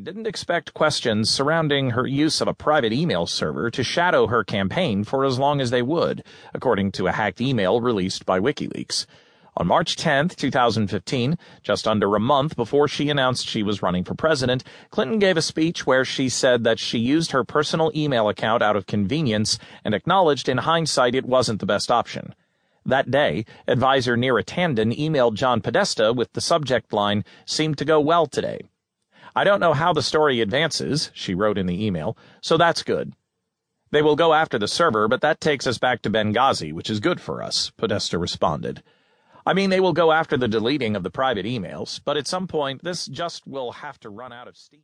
Clinton didn't expect questions surrounding her use of a private email server to shadow her campaign for as long as they would, according to a hacked email released by WikiLeaks. On March 10, 2015, just under a month before she announced she was running for president, Clinton gave a speech where she said that she used her personal email account out of convenience and acknowledged in hindsight it wasn't the best option. That day, advisor Neera Tanden emailed John Podesta with the subject line, "Seemed to go well today. I don't know how the story advances," she wrote in the email, "so that's good. They will go after the server, but that takes us back to Benghazi, which is good for us," Podesta responded. "I mean, they will go after the deleting of the private emails, but at some point this just will have to run out of steam."